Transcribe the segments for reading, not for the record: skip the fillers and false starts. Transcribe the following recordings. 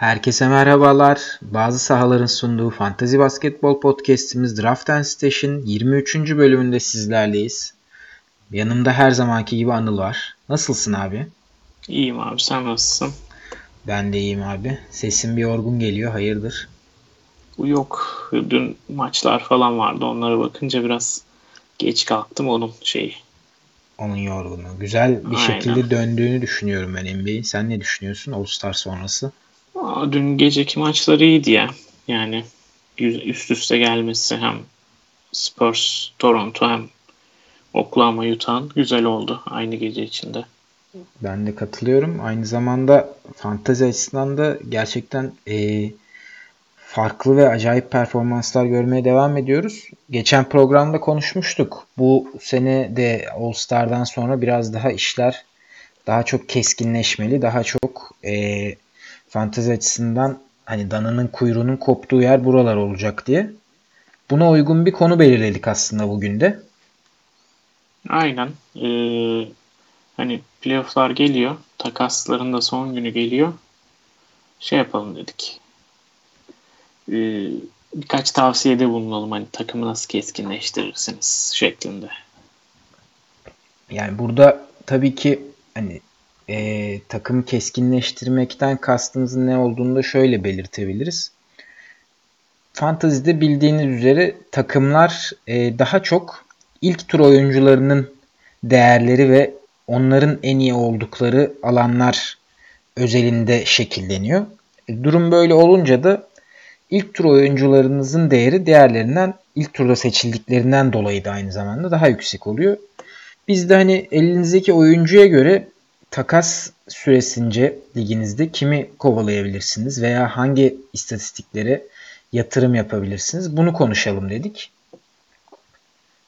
Herkese merhabalar. Bazı sahaların sunduğu Fantasy Basketbol Podcast'imiz Draft and Stash'in 23. bölümünde sizlerleyiz. Yanımda her zamanki gibi Anıl var. Nasılsın abi? İyiyim abi, sen nasılsın? Ben de iyiyim abi. Sesim bir yorgun geliyor, hayırdır? Yok, dün maçlar falan vardı. Onlara bakınca biraz geç kalktım Onun yorgunluğu. Güzel bir şekilde döndüğünü düşünüyorum ben NBA'yi. Sen ne düşünüyorsun All Star sonrası? Dün geceki maçları iyiydi ya. Yani üst üste gelmesi hem Spurs, Toronto hem Oklahoma, Utah güzel oldu aynı gece içinde. Ben de katılıyorum. Aynı zamanda fantezi açısından da gerçekten farklı ve acayip performanslar görmeye devam ediyoruz. Geçen programda konuşmuştuk. Bu sene de All Star'dan sonra biraz daha işler daha çok keskinleşmeli. Daha çok fantezi açısından hani dananın kuyruğunun koptuğu yer buralar olacak diye. Buna uygun bir konu belirledik aslında bugün de. Aynen. Hani playofflar geliyor. Takasların da son günü geliyor. Şey yapalım dedik. Birkaç tavsiyede bulunalım. Hani takımı nasıl keskinleştirirsiniz şeklinde. Yani burada tabii ki hani takım keskinleştirmekten kastımızın ne olduğunu da şöyle belirtebiliriz. Fantazide bildiğiniz üzere takımlar daha çok ilk tur oyuncularının değerleri ve onların en iyi oldukları alanlar özelinde şekilleniyor. Durum böyle olunca da ilk tur oyuncularınızın değeri diğerlerinden, ilk turda seçildiklerinden dolayı da aynı zamanda daha yüksek oluyor. Biz de hani elinizdeki oyuncuya göre takas süresince liginizde kimi kovalayabilirsiniz veya hangi istatistiklere yatırım yapabilirsiniz, bunu konuşalım dedik.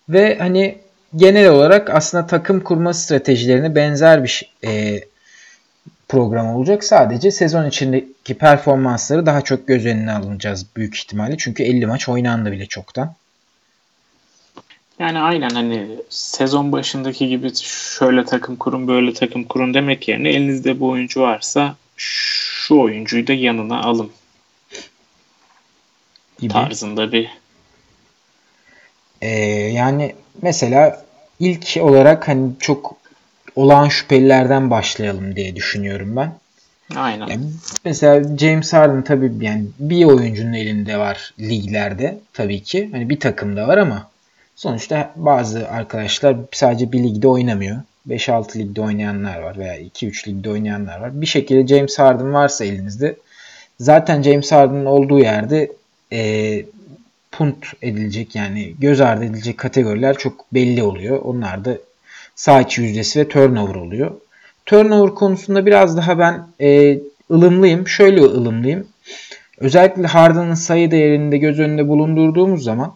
Ve hani genel olarak aslında takım kurma stratejilerine benzer bir program olacak. Sadece sezon içindeki performansları daha çok göz önüne alınacağız büyük ihtimalle. Çünkü 50 maç oynandı bile çoktan. Yani aynen hani sezon başındaki gibi şöyle takım kurun böyle takım kurun demek yerine elinizde bu oyuncu varsa şu oyuncuyu da yanına alın gibi tarzında bir. Yani mesela ilk olarak hani çok olağan şüphelilerden başlayalım diye düşünüyorum ben. Aynen. Yani mesela James Harden tabii yani bir oyuncunun elinde var liglerde tabii ki. Hani bir takımda var ama sonuçta bazı arkadaşlar sadece bir ligde oynamıyor. 5-6 ligde oynayanlar var veya 2-3 ligde oynayanlar var. Bir şekilde James Harden varsa elinizde zaten James Harden'ın olduğu yerde punt edilecek yani göz ardı edilecek kategoriler çok belli oluyor. Onlar da sağ içi yüzdesi ve turnover oluyor. Turnover konusunda biraz daha ben ılımlıyım. Şöyle ılımlıyım. Özellikle Harden'ın sayı değerinde göz önünde bulundurduğumuz zaman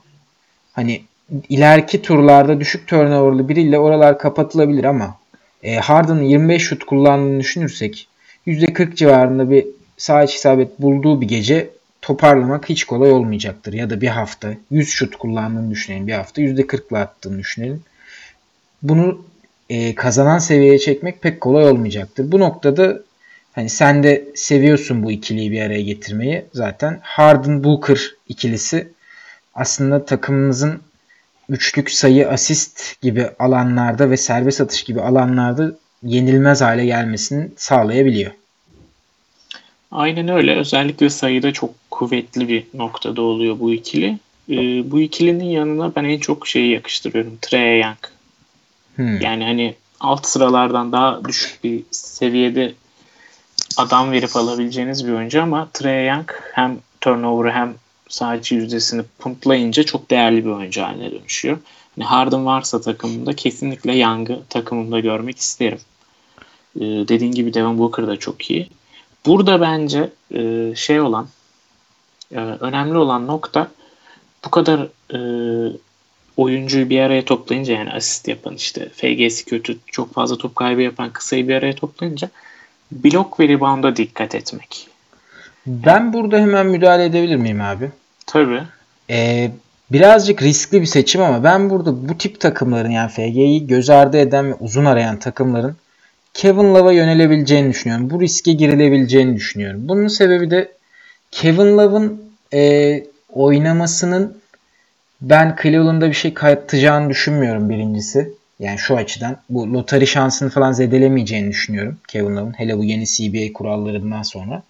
hani ileriki turlarda düşük turnover'lı biriyle oralar kapatılabilir ama Harden'ın 25 şut kullandığını düşünürsek %40 civarında bir sağ iç isabet bulduğu bir gece toparlamak hiç kolay olmayacaktır. Ya da bir hafta 100 şut kullandığını düşünelim. Bir hafta %40'la attığını düşünelim. Bunu kazanan seviyeye çekmek pek kolay olmayacaktır. Bu noktada hani sen de seviyorsun bu ikiliyi bir araya getirmeyi. Zaten Harden-Booker ikilisi aslında takımımızın üçlük, sayı, asist gibi alanlarda ve serbest atış gibi alanlarda yenilmez hale gelmesini sağlayabiliyor. Aynen öyle. Özellikle sayıda çok kuvvetli bir noktada oluyor bu ikili. Bu ikilinin yanına ben en çok şeyi yakıştırıyorum. Trae Young. Yani hani alt sıralardan daha düşük bir seviyede adam verip alabileceğiniz bir oyuncu ama Trae Young hem turnover'ı hem sadece yüzdesini puntlayınca çok değerli bir oyuncu haline dönüşüyor. Yani Harden varsa takımımda kesinlikle Young'ı takımımda görmek isterim. Dediğin gibi Devin Booker da çok iyi. Burada bence önemli olan nokta bu kadar oyuncuyu bir araya toplayınca yani asist yapan işte FG'si kötü çok fazla top kaybı yapan kısayı bir araya toplayınca blok ve rebound'a dikkat etmek. Ben burada hemen müdahale edebilir miyim abi? Tabii. Birazcık riskli bir seçim ama ben burada bu tip takımların yani FG'yi göz ardı eden ve uzun arayan takımların Kevin Love'a yönelebileceğini düşünüyorum. Bu riske girilebileceğini düşünüyorum. Bunun sebebi de Kevin Love'ın oynamasının ben Cleveland'da bir şey kaybedeceğini düşünmüyorum birincisi. Yani şu açıdan bu lotari şansını falan zedelemeyeceğini düşünüyorum Kevin Love'ın. Hele bu yeni CBA kurallarından sonra.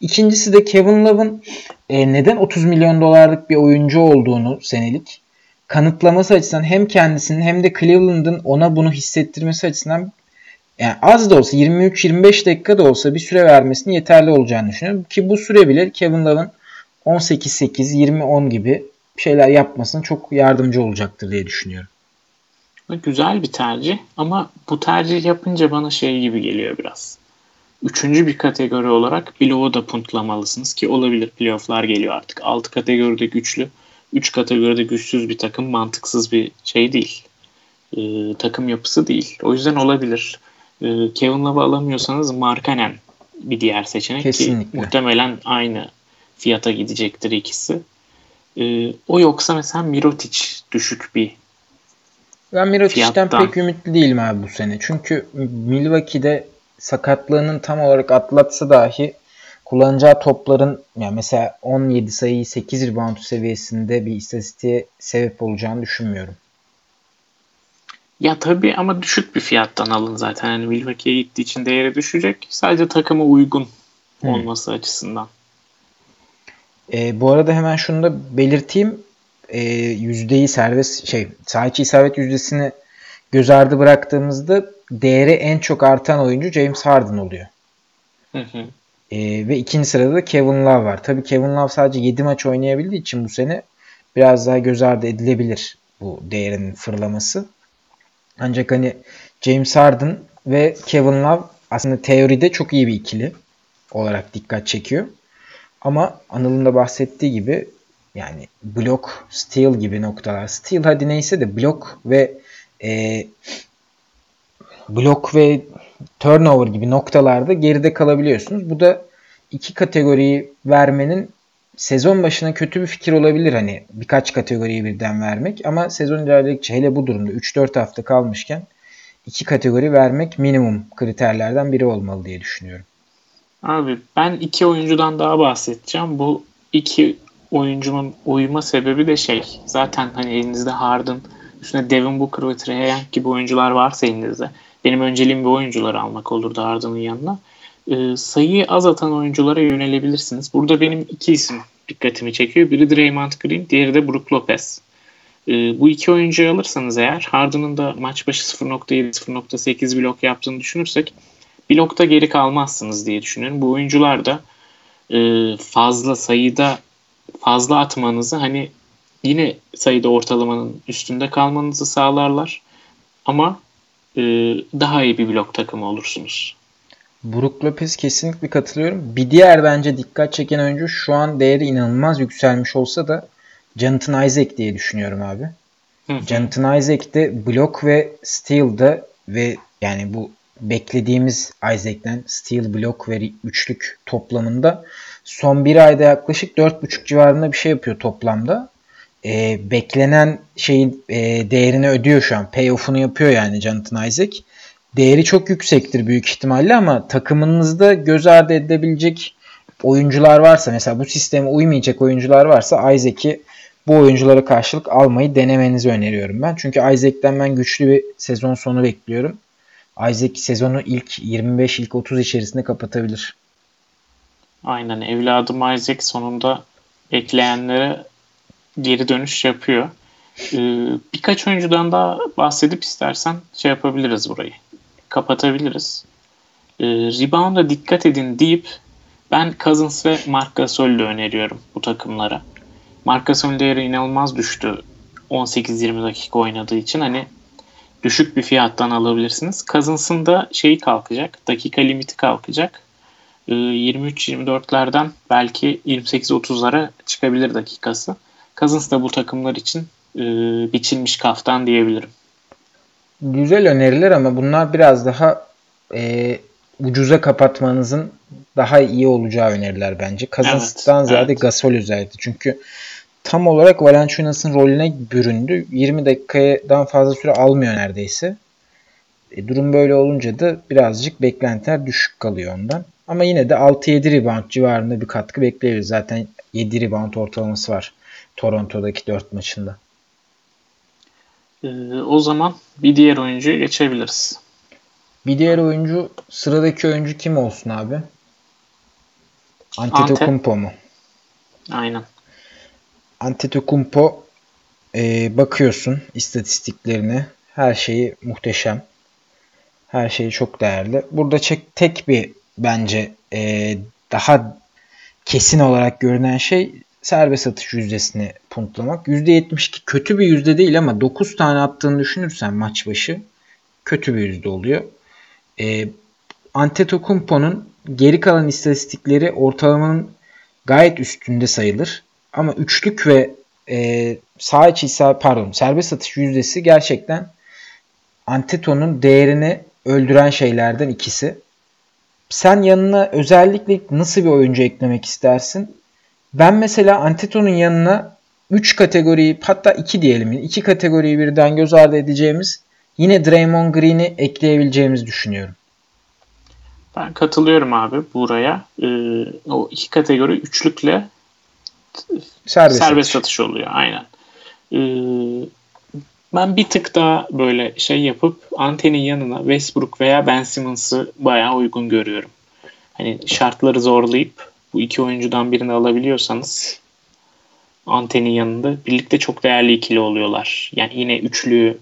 İkincisi de Kevin Love'ın neden 30 milyon dolarlık bir oyuncu olduğunu senelik kanıtlaması açısından hem kendisinin hem de Cleveland'ın ona bunu hissettirmesi açısından yani az da olsa 23-25 dakika da olsa bir süre vermesinin yeterli olacağını düşünüyorum. Ki bu süre bile Kevin Love'ın 18-8, 20-10 gibi şeyler yapmasına çok yardımcı olacaktır diye düşünüyorum. Güzel bir tercih ama bu tercih yapınca bana şey gibi geliyor biraz. Üçüncü bir kategori olarak playoff'u da puntlamalısınız ki olabilir, playoff'lar geliyor artık. 6 kategoride güçlü, 3 kategoride güçsüz bir takım mantıksız bir şey değil. Takım yapısı değil. O yüzden olabilir. Kevin Love'ı alamıyorsanız Markkanen bir diğer seçenek. Kesinlikle. Ki muhtemelen aynı fiyata gidecektir ikisi. O yoksa mesela Mirotic düşük bir. Ben Mirotic'den pek ümitli değilim abi bu sene. Çünkü Milwaukee'de sakatlığının tam olarak atlatsa dahi kullanacağı topların yani mesela 17 sayı 8 rebound seviyesinde bir istatistiğe sebep olacağını düşünmüyorum. Ya tabii ama düşük bir fiyattan alın zaten. Yani Milwaukee'ye gittiği için değeri düşecek. Sadece takıma uygun olması açısından. Bu arada hemen şunu da belirteyim. Yüzdeyi serbest sağ içi isabet yüzdesini göz ardı bıraktığımızda değeri en çok artan oyuncu James Harden oluyor. Ve ikinci sırada da Kevin Love var. Tabii Kevin Love sadece 7 maç oynayabildiği için bu sene biraz daha göz ardı edilebilir bu değerinin fırlaması. Ancak hani James Harden ve Kevin Love aslında teoride çok iyi bir ikili olarak dikkat çekiyor. Ama Anıl'ın da bahsettiği gibi yani blok, steal gibi noktalar. Steal hadi neyse de blok ve turnover gibi noktalarda geride kalabiliyorsunuz. Bu da iki kategoriyi vermenin sezon başına kötü bir fikir olabilir. Hani birkaç kategoriyi birden vermek ama sezon ilerledikçe hele bu durumda 3-4 hafta kalmışken iki kategori vermek minimum kriterlerden biri olmalı diye düşünüyorum. Abi ben iki oyuncudan daha bahsedeceğim. Bu iki oyuncunun uyuma sebebi de zaten hani elinizde Harden, üstüne Devin Booker ve Trae Young gibi oyuncular varsa elinizde. Benim önceliğim bu oyuncuları almak olurdu Harden'ın yanına. Sayıyı az atan oyunculara yönelebilirsiniz. Burada benim iki isim dikkatimi çekiyor. Biri Draymond Green, diğeri de Brook Lopez. Bu iki oyuncuyu alırsanız eğer Harden'ın da maç başı 0.7-0.8 blok yaptığını düşünürsek blokta geri kalmazsınız diye düşünüyorum. Bu oyuncular da fazla sayıda fazla atmanızı hani yine sayıda ortalamanın üstünde kalmanızı sağlarlar. Ama daha iyi bir blok takımı olursunuz. Brook Lopez kesinlikle katılıyorum. Bir diğer bence dikkat çeken oyuncu şu an değeri inanılmaz yükselmiş olsa da Jonathan Isaac diye düşünüyorum abi. Jonathan Isaac de blok ve steal'da ve yani bu beklediğimiz Isaac'den steal, blok ve üçlük toplamında son bir ayda yaklaşık 4.5 civarında bir şey yapıyor toplamda. Beklenen şeyin değerini ödüyor şu an. Payoff'unu yapıyor yani Jonathan Isaac. Değeri çok yüksektir büyük ihtimalle ama takımınızda göz ardı edilebilecek oyuncular varsa mesela bu sisteme uymayacak oyuncular varsa Isaac'i bu oyunculara karşılık almayı denemenizi öneriyorum ben. Çünkü Isaac'ten ben güçlü bir sezon sonu bekliyorum. Isaac sezonu ilk 25, ilk 30 içerisinde kapatabilir. Aynen. Evladım Isaac sonunda bekleyenlere geri dönüş yapıyor. Birkaç oyuncudan daha bahsedip istersen yapabiliriz burayı. Kapatabiliriz. Rebound'a dikkat edin deyip ben Cousins ve Marc Gasol'ü öneriyorum bu takımlara. Marc Gasol'ün değeri inanılmaz düştü. 18-20 dakika oynadığı için hani düşük bir fiyattan alabilirsiniz. Cousins'ın da şeyi kalkacak. Dakika limiti kalkacak. 23-24'lerden belki 28-30'lara çıkabilir dakikası. Cousins da bu takımlar için biçilmiş kaftan diyebilirim. Güzel öneriler ama bunlar biraz daha ucuza kapatmanızın daha iyi olacağı öneriler bence. Cousins'tan ziyade Gasol özellikle. Çünkü tam olarak Valanciunas'ın rolüne büründü. 20 dakikadan fazla süre almıyor neredeyse. Durum böyle olunca da birazcık beklentiler düşük kalıyor ondan. Ama yine de 6-7 rebound civarında bir katkı bekleyebiliriz. Zaten 7 rebound ortalaması var Toronto'daki 4 maçında. O zaman bir diğer oyuncuya geçebiliriz. Bir diğer oyuncu, sıradaki oyuncu kim olsun abi? Antetokounmpo mu? Aynen. Antetokounmpo bakıyorsun istatistiklerine. Her şeyi muhteşem. Her şeyi çok değerli. Burada tek bir bence daha kesin olarak görünen şey serbest atış yüzdesini puntlamak. %72 kötü bir yüzde değil ama 9 tane attığını düşünürsen maç başı kötü bir yüzde oluyor. Antetokounmpo'nun geri kalan istatistikleri ortalamanın gayet üstünde sayılır. Ama üçlük ve serbest atış yüzdesi gerçekten Antetokounmpo'nun değerini öldüren şeylerden ikisi. Sen yanına özellikle nasıl bir oyuncu eklemek istersin? Ben mesela Antetokounmpo'nun yanına 3 kategoriyi, hatta 2 diyelim, 2 kategoriyi birden göz ardı edeceğimiz yine Draymond Green'i ekleyebileceğimizi düşünüyorum. Ben katılıyorum abi buraya. O iki kategori üçlükle serbest atış oluyor. Aynen. Ben bir tık daha böyle şey yapıp Ante'nin yanına Westbrook veya Ben Simmons'ı bayağı uygun görüyorum. Hani şartları zorlayıp bu iki oyuncudan birini alabiliyorsanız Ante'nin yanında birlikte çok değerli ikili oluyorlar. Yani yine üçlüyü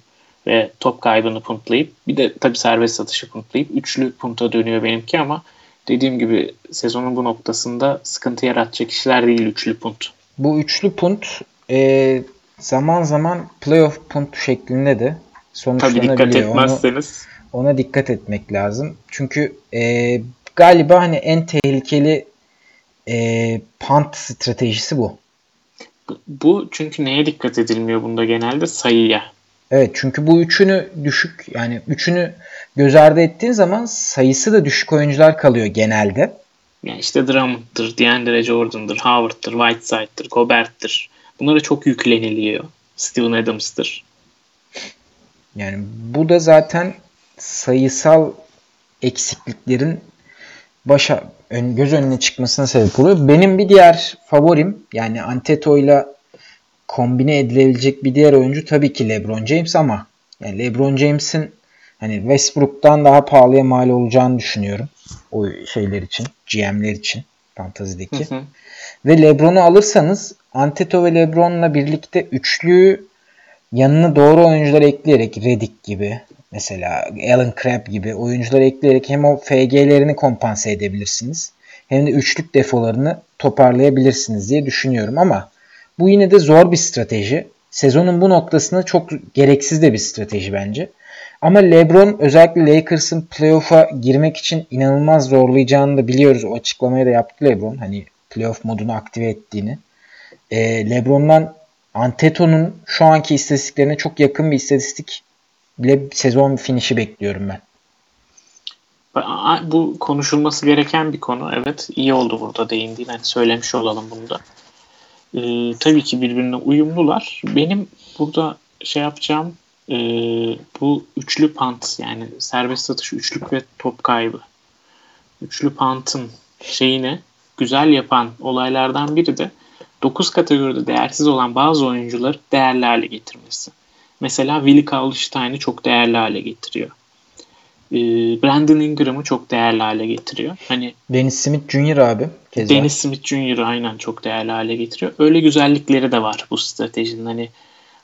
ve top kaybını puntlayıp bir de tabii serbest atışı puntlayıp üçlü punta dönüyor benimki ama dediğim gibi sezonun bu noktasında sıkıntı yaratacak kişiler değil üçlü punt. Bu üçlü punt zaman zaman playoff punt şeklinde de sonuçlanabiliyor. Tabii dikkat etmezseniz. Ona dikkat etmek lazım. Çünkü galiba hani en tehlikeli punt stratejisi bu. Bu çünkü neye dikkat edilmiyor bunda genelde? Sayıya. Evet, çünkü bu üçünü göz ardı ettiğin zaman sayısı da düşük oyuncular kalıyor genelde. Yani işte Drummond'dır, DeAndre Jordan'dır, Howard'dır, Whiteside'dır, Gobert'tir. Bunlara çok yükleniliyor. Steven Adams'tır. Yani bu da zaten sayısal eksikliklerin göz önüne çıkmasına sebep oluyor. Benim bir diğer favorim, yani Antetokounmpo'yla kombine edilebilecek bir diğer oyuncu tabii ki LeBron James ama yani LeBron James'in hani Westbrook'tan daha pahalıya mal olacağını düşünüyorum. O şeyler için, GM'ler için, fantazideki. Ve LeBron'u alırsanız Antetokounmpo ve LeBron'la birlikte üçlüyü yanına doğru oyuncular ekleyerek Redick gibi, mesela Allen Crabbe gibi oyuncular ekleyerek hem o FG'lerini kompanse edebilirsiniz hem de üçlük defolarını toparlayabilirsiniz diye düşünüyorum ama bu yine de zor bir strateji. Sezonun bu noktasında çok gereksiz de bir strateji bence. Ama LeBron özellikle Lakers'ın playoff'a girmek için inanılmaz zorlayacağını da biliyoruz. O açıklamayı da yaptı LeBron. Hani playoff modunu aktive ettiğini. LeBron'dan Antetokounmpo'nun şu anki istatistiklerine çok yakın bir istatistik bile sezon finişi bekliyorum ben. Bu konuşulması gereken bir konu. Evet, iyi oldu burada değindiğin. Yani söylemiş olalım bunu da. Tabii ki birbirine uyumlular. Benim burada şey yapacağım bu üçlü punt, yani serbest atış üçlük ve top kaybı. Üçlü punt'ın şeyini güzel yapan olaylardan biri de 9 kategoride değersiz olan bazı oyuncuları değerli hale getirmesi. Mesela Willi Cauley-Stein'i çok değerli hale getiriyor. Brandon Ingram'ı çok değerli hale getiriyor. Hani Dennis Smith Jr. abi. Keza. Dennis Smith Jr. aynen çok değerli hale getiriyor. Öyle güzellikleri de var bu stratejinin. Hani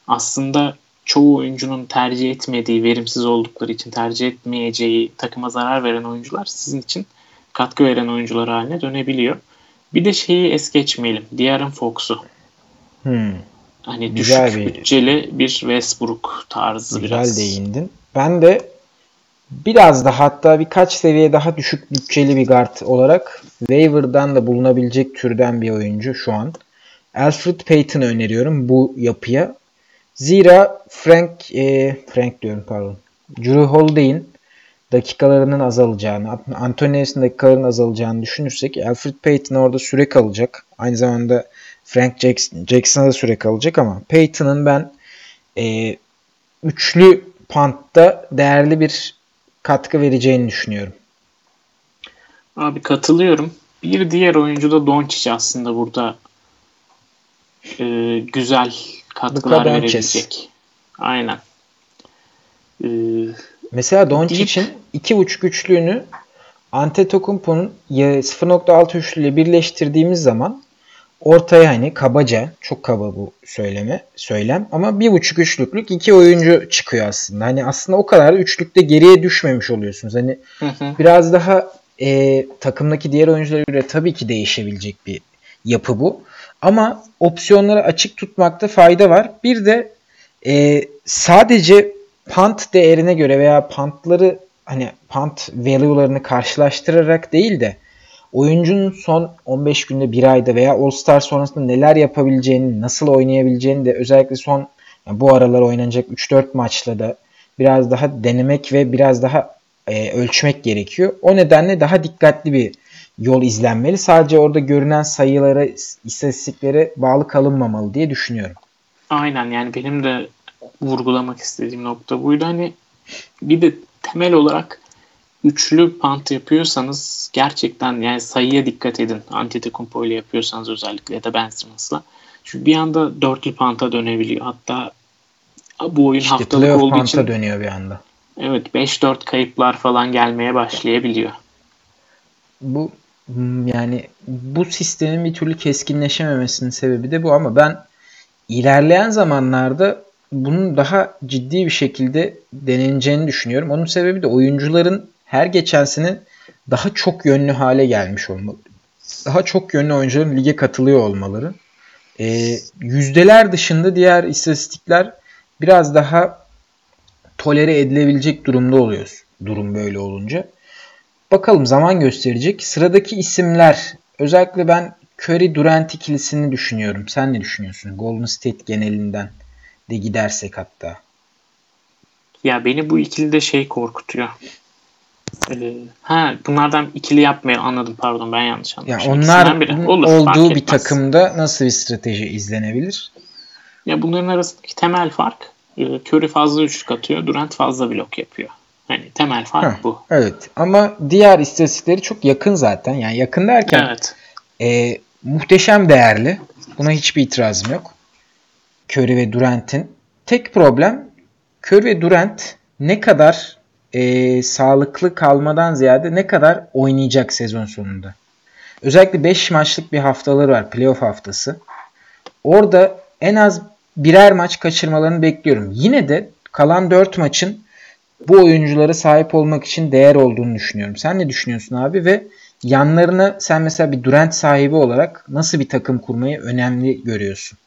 aslında çoğu oyuncunun tercih etmediği, verimsiz oldukları için tercih etmeyeceği, takıma zarar veren oyuncular sizin için katkı veren oyuncular haline dönebiliyor. Bir de şeyi es geçmeyelim. De'Aaron Fox'u. Hani güzel, düşük bütçeli bir Westbrook tarzı güzel biraz. Güzel değindin. Ben de biraz da hatta birkaç seviye daha düşük bütçeli bir guard olarak waiver'dan da bulunabilecek türden bir oyuncu şu an. Alfred Payton'ı öneriyorum bu yapıya. Zira Jrue Holiday'in dakikalarının azalacağını, Anthony Davis'in dakikalarının azalacağını düşünürsek Alfred Payton orada süre kalacak. Aynı zamanda Frank Jackson'a da süre kalacak ama Payton'ın ben üçlü pantta değerli bir katkı vereceğini düşünüyorum. Abi katılıyorum. Bir diğer oyuncu da Doncic aslında burada güzel katkılar verebilecek. Aynen. Mesela Doncic'in 2.5 güçlüğünü Antetokounmpo'nun 0.6 üçlüyle birleştirdiğimiz zaman ortaya hani kabaca, çok kaba bu söylem ama 1.5 üçlüklük iki oyuncu çıkıyor aslında. Hani aslında o kadar üçlükte geriye düşmemiş oluyorsunuz. Hani biraz daha takımdaki diğer oyunculara göre tabii ki değişebilecek bir yapı bu. Ama opsiyonları açık tutmakta fayda var. Bir de sadece punt değerine göre veya puntları hani punt value'larını karşılaştırarak değil de oyuncunun son 15 günde, bir ayda veya All-Star sonrasında neler yapabileceğini, nasıl oynayabileceğini de özellikle son bu aralar oynanacak 3-4 maçla da biraz daha denemek ve biraz daha ölçmek gerekiyor. O nedenle daha dikkatli bir yol izlenmeli. Sadece orada görünen sayılara, istatistiklere bağlı kalınmamalı diye düşünüyorum. Aynen, yani benim de vurgulamak istediğim nokta buydu. Hani bir de temel olarak üçlü pant yapıyorsanız gerçekten yani sayıya dikkat edin. Antetokounmpo ile yapıyorsanız özellikle ya da Ben Simmons'la. Çünkü bir anda dörtlü panta dönebiliyor. Hatta bu oyun işte haftalık olduğu için dönüyor bir anda. Evet, 5-4 kayıplar falan gelmeye başlayabiliyor. Bu yani bu sistemin bir türlü keskinleşememesinin sebebi de bu ama ben ilerleyen zamanlarda bunun daha ciddi bir şekilde deneneceğini düşünüyorum. Onun sebebi de oyuncuların her geçen sene daha çok yönlü hale gelmiş olmaları. Daha çok yönlü oyuncuların lige katılıyor olmaları. Yüzdeler dışında diğer istatistikler biraz daha tolere edilebilecek durumda oluyoruz. Durum böyle olunca. Bakalım, zaman gösterecek. Sıradaki isimler. Özellikle ben Curry Durant ikilisini düşünüyorum. Sen ne düşünüyorsun? Golden State genelinden de gidersek hatta. Ya beni bu ikili de korkutuyor. Bunlardan ikili yapmayı anladım. Pardon, ben yanlış anlamışım. Ya onların olduğu bir takımda nasıl bir strateji izlenebilir? Ya bunların arasındaki temel fark, Curry fazla üçlük atıyor, Durant fazla blok yapıyor. Yani temel fark bu. Evet. Ama diğer istatistikleri çok yakın zaten. Yani yakın derken muhteşem değerli. Buna hiçbir itirazım yok. Curry ve Durant'in. Tek problem, Curry ve Durant ne kadar sağlıklı kalmadan ziyade ne kadar oynayacak sezon sonunda. Özellikle 5 maçlık bir haftaları var. Playoff haftası. Orada en az birer maç kaçırmalarını bekliyorum. Yine de kalan 4 maçın bu oyunculara sahip olmak için değer olduğunu düşünüyorum. Sen ne düşünüyorsun abi ve yanlarına sen mesela bir Durant sahibi olarak nasıl bir takım kurmayı önemli görüyorsun?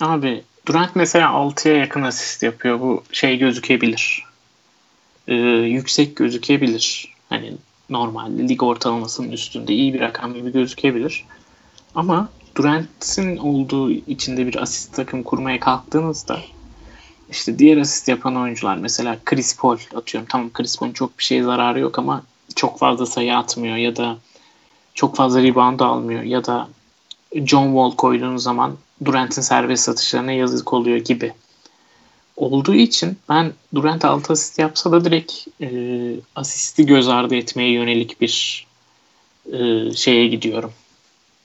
Abi Durant mesela 6'ya yakın asist yapıyor. Bu gözükebilir. Yüksek gözükebilir. Hani normalde lig ortalamasının üstünde iyi bir rakam gibi gözükebilir. Ama Durant'in olduğu içinde bir asist takım kurmaya kalktığınızda İşte diğer asist yapan oyuncular mesela Chris Paul atıyorum. Tamam, Chris Paul'un çok bir şeye zararı yok ama çok fazla sayı atmıyor ya da çok fazla rebound almıyor ya da John Wall koyduğunuz zaman Durant'in serbest satışlarına yazık oluyor gibi. Olduğu için ben Durant 6 asist yapsa da direkt asisti göz ardı etmeye yönelik bir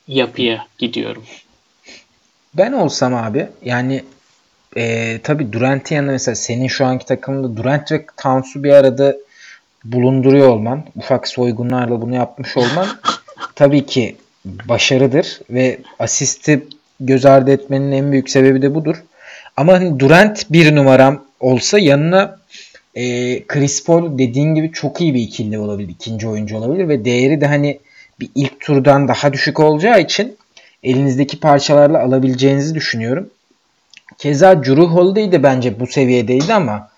yapıya gidiyorum. Ben olsam abi yani tabii Durant'in yanında mesela senin şu anki takımında Durant ve Towns'u bir arada bulunduruyor olman, ufak soygunlarla bunu yapmış olman tabii ki başarıdır ve asisti göz ardı etmenin en büyük sebebi de budur. Ama hani Durant bir numaram olsa yanına Chris Paul dediğin gibi çok iyi bir ikili olabilir, ikinci oyuncu olabilir ve değeri de hani bir ilk turdan daha düşük olacağı için elinizdeki parçalarla alabileceğinizi düşünüyorum. Keza Jrue Holiday de bence bu seviyedeydi ama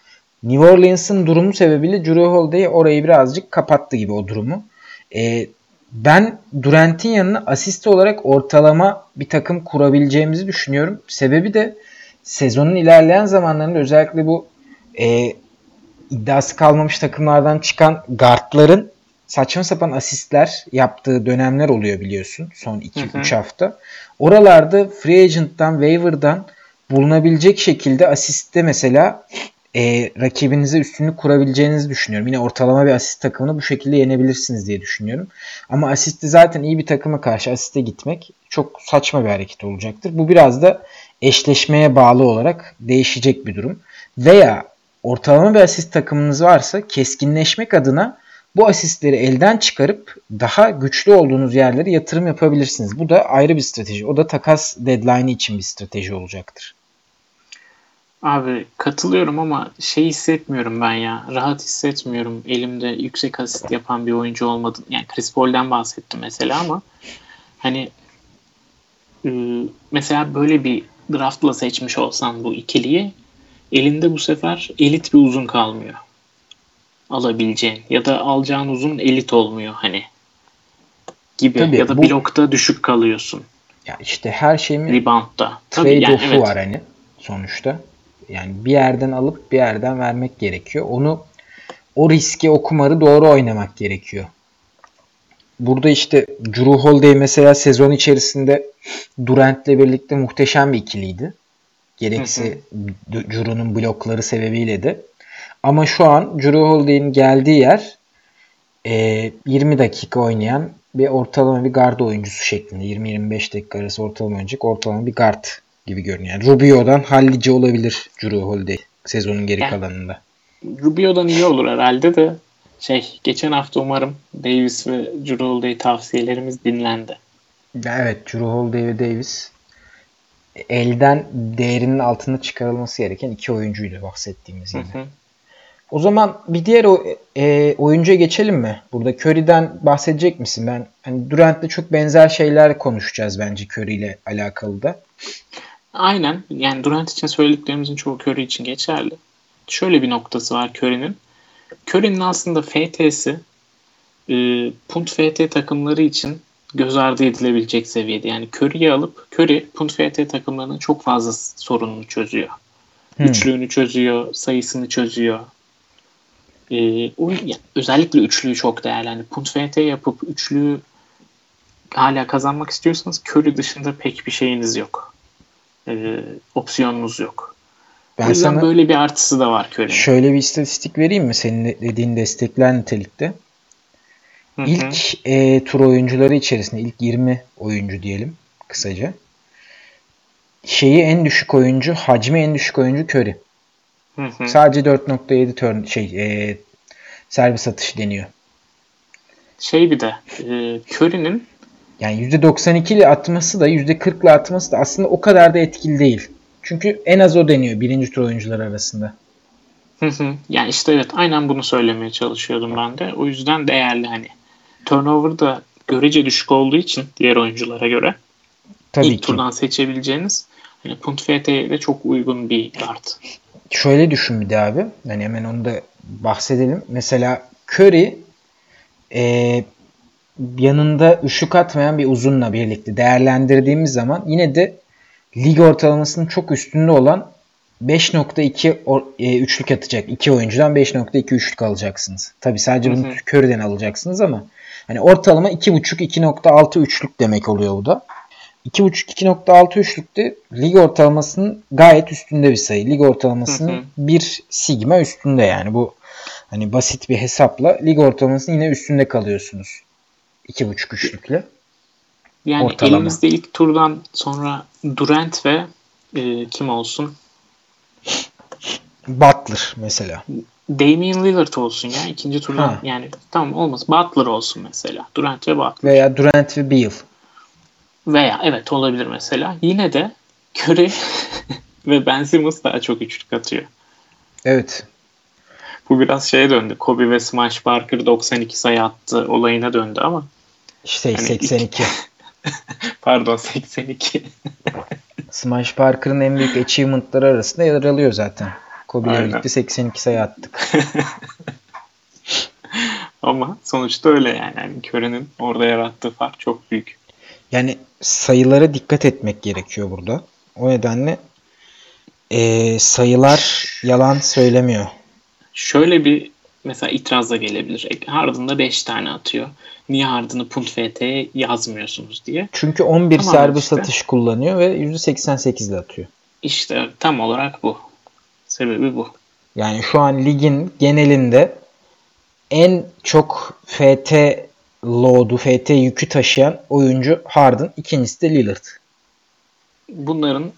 New Orleans'ın durumu sebebiyle Jrue Holiday orayı birazcık kapattı gibi o durumu. Ben Durant'in yanına asist olarak ortalama bir takım kurabileceğimizi düşünüyorum. Sebebi de sezonun ilerleyen zamanlarında özellikle bu iddiası kalmamış takımlardan çıkan guardların saçma sapan asistler yaptığı dönemler oluyor biliyorsun. Son 2-3 hafta. Oralarda free agent'tan, waiver'dan bulunabilecek şekilde asiste mesela rakibinize üstünlük kurabileceğinizi düşünüyorum. Yine ortalama bir asist takımını bu şekilde yenebilirsiniz diye düşünüyorum. Ama asiste zaten iyi bir takıma karşı asiste gitmek çok saçma bir hareket olacaktır. Bu biraz da eşleşmeye bağlı olarak değişecek bir durum. Veya ortalama bir asist takımınız varsa keskinleşmek adına bu asistleri elden çıkarıp daha güçlü olduğunuz yerlere yatırım yapabilirsiniz. Bu da ayrı bir strateji. O da takas deadline'ı için bir strateji olacaktır. Abi katılıyorum ama şey hissetmiyorum ben ya. Rahat hissetmiyorum elimde yüksek asist yapan bir oyuncu olmadım. Yani Chris Paul'den bahsettim mesela ama hani mesela böyle bir draftla seçmiş olsan bu ikiliyi elinde bu sefer elit bir uzun kalmıyor. Alabileceğin ya da alacağın uzun elit olmuyor hani gibi. Tabii, ya da blokta düşük kalıyorsun. Ya işte her şeyin rebound'da. Trade yani, off'u evet. Var hani sonuçta. Yani bir yerden alıp bir yerden vermek gerekiyor. O riski, o kumarı doğru oynamak gerekiyor. Burada işte Jrue Holiday mesela sezon içerisinde Durant'le birlikte muhteşem bir ikiliydi. Gerekse Juru'nun blokları sebebiyle de. Ama şu an Jrue Holiday'in geldiği yer 20 dakika oynayan bir ortalama bir guard oyuncusu şeklinde. 20-25 dakika arası ortalama oynayacak ortalama bir guard gibi görünüyor. Yani Rubio'dan hallice olabilir Jrue Holiday sezonun geri kalanında. Rubio'dan iyi olur herhalde de geçen hafta umarım Davis ve Jrue Holiday tavsiyelerimiz dinlendi. Evet, Jrue Holiday ve Davis elden değerinin altına çıkarılması gereken iki oyuncuydu bahsettiğimiz gibi. O zaman bir diğer oyuncuya geçelim mi? Burada Curry'den bahsedecek misin? Ben hani Durant'le çok benzer şeyler konuşacağız bence Curry ile alakalı da. Aynen. Yani Durant için söylediklerimizin çoğu Curry için geçerli. Şöyle bir noktası var Curry'nin. Curry'nin aslında FT'si punt FT takımları için göz ardı edilebilecek seviyede. Yani Curry'i alıp Curry punt FT takımlarının çok fazla sorununu çözüyor. Üçlüğünü çözüyor, sayısını çözüyor. Özellikle üçlüyü çok değerli. Yani punt FT yapıp üçlüyü hala kazanmak istiyorsanız Curry dışında pek bir şeyiniz yok. Opsiyonunuz yok. O yüzden böyle bir artısı da var Curry'nin. Şöyle bir istatistik vereyim mi? Senin dediğin destekler nitelikte. İlk tur oyuncuları içerisinde ilk 20 oyuncu diyelim kısaca. Hacmi en düşük oyuncu Curry. Sadece 4.7 servis atışı deniyor. Bir de Curry'nin yani %92 ile atması da %40 ile atması da aslında o kadar da etkili değil. Çünkü en az o deniyor birinci tur oyuncular arasında. Yani işte evet aynen bunu söylemeye çalışıyordum ben de. O yüzden değerli hani. Turnover da görece düşük olduğu için diğer oyunculara göre ilk turdan seçebileceğiniz hani punt FT'ye de çok uygun bir kart. Şöyle düşün bir de abi. Yani hemen onu da bahsedelim. Mesela Curry yanında üşük atmayan bir uzunla birlikte değerlendirdiğimiz zaman yine de lig ortalamasının çok üstünde olan 5.2 üçlük atacak. 2 oyuncudan 5.2 üçlük alacaksınız. Tabii sadece bunu Curry'den alacaksınız ama hani ortalama 2.5-2.6 üçlük demek oluyor bu da. 2.5-2.6 üçlükte lig ortalamasının gayet üstünde bir sayı. Lig ortalamasının bir sigma üstünde yani. Bu hani basit bir hesapla lig ortalamasının yine üstünde kalıyorsunuz. 2.5 üçlükle. Yani ortalama. Elimizde ilk turdan sonra Durant ve kim olsun? Butler mesela. Damian Lillard olsun ya. İkinci turdan yani tamam olmaz. Butler olsun mesela. Durant ve Butler. Veya Durant ve Beal. Veya evet olabilir mesela. Yine de Curry ve Ben Simmons daha çok üçlük atıyor. Evet. Bu biraz şeye döndü. Kobe ve Smash Parker 92 sayı attı olayına döndü ama. Hani 82. Pardon 82. Smash Parker'ın en büyük achievement'ları arasında yer alıyor zaten. Kobe'yle birlikte 82 sayı attık. Ama sonuçta öyle yani. Curry'nin orada yarattığı fark çok büyük. Yani sayılara dikkat etmek gerekiyor burada. O nedenle sayılar yalan söylemiyor. Şöyle bir mesela itiraz da gelebilir. Harden'da 5 tane atıyor. Niye Harden'ı punt FT'ye yazmıyorsunuz diye. Çünkü 11 serbest atış kullanıyor ve %88 ile atıyor. İşte tam olarak bu. Sebebi bu. Yani şu an ligin genelinde en çok FT load'u, FT yükü taşıyan oyuncu Harden. İkincisi de Lillard. Bunların,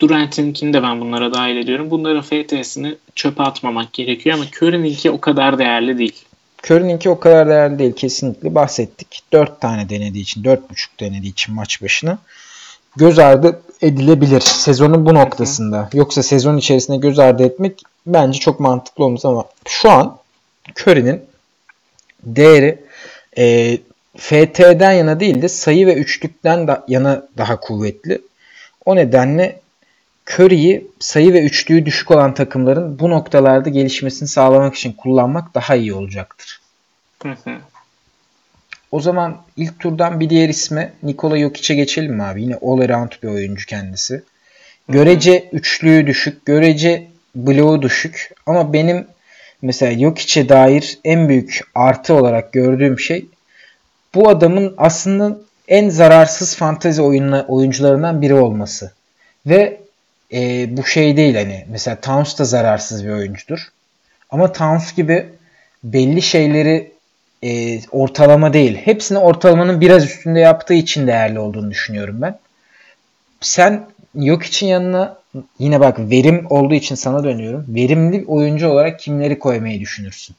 Durant'inkini de ben bunlara dahil ediyorum. Bunların FT'sini çöpe atmamak gerekiyor ama Curry'ninki o kadar değerli değil. Curry'ninki o kadar değerli değil. Kesinlikle bahsettik. 4 tane denediği için, 4.5 denediği için maç başına göz ardı edilebilir sezonun bu noktasında. Hı-hı. Yoksa sezon içerisinde göz ardı etmek bence çok mantıklı olmaz ama şu an Curry'nin değeri FT'den yana değil de sayı ve üçlükten yana daha kuvvetli. O nedenle Curry'i sayı ve üçlüğü düşük olan takımların bu noktalarda gelişmesini sağlamak için kullanmak daha iyi olacaktır. Hı-hı. O zaman ilk turdan bir diğer isme Nikola Jokic'e geçelim mi abi? Yine all-around bir oyuncu kendisi. Görece üçlüğü düşük, görece bloğu düşük. Ama benim mesela Jokic'e dair en büyük artı olarak gördüğüm şey bu adamın aslında en zararsız fantezi oyuncularından biri olması. Ve bu şey değil hani. Mesela Towns da zararsız bir oyuncudur. Ama Towns gibi belli şeyleri ortalama değil. Hepsini ortalamanın biraz üstünde yaptığı için değerli olduğunu düşünüyorum ben. Sen Jokic'in yanına yine bak verim olduğu için sana dönüyorum. Verimli oyuncu olarak kimleri koymayı düşünürsün?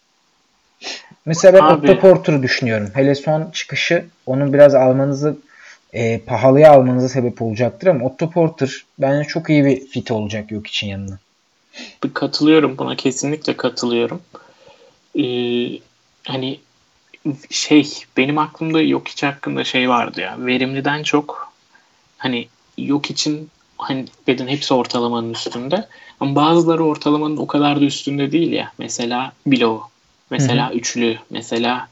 Mesela ben Otto Porter'ı düşünüyorum. Hele son çıkışı onun biraz almanızı pahalıya almanıza sebep olacaktır ama Otto Porter bence çok iyi bir fit olacak Jokic'in yanına. Katılıyorum buna. Kesinlikle katılıyorum. Hani benim aklımda Jokic hakkında vardı ya. Verimliden çok hani Jokic'in hani dedin hepsi ortalamanın üstünde. Ama bazıları ortalamanın o kadar da üstünde değil ya. Mesela bloğu. Mesela üçlü. Mesela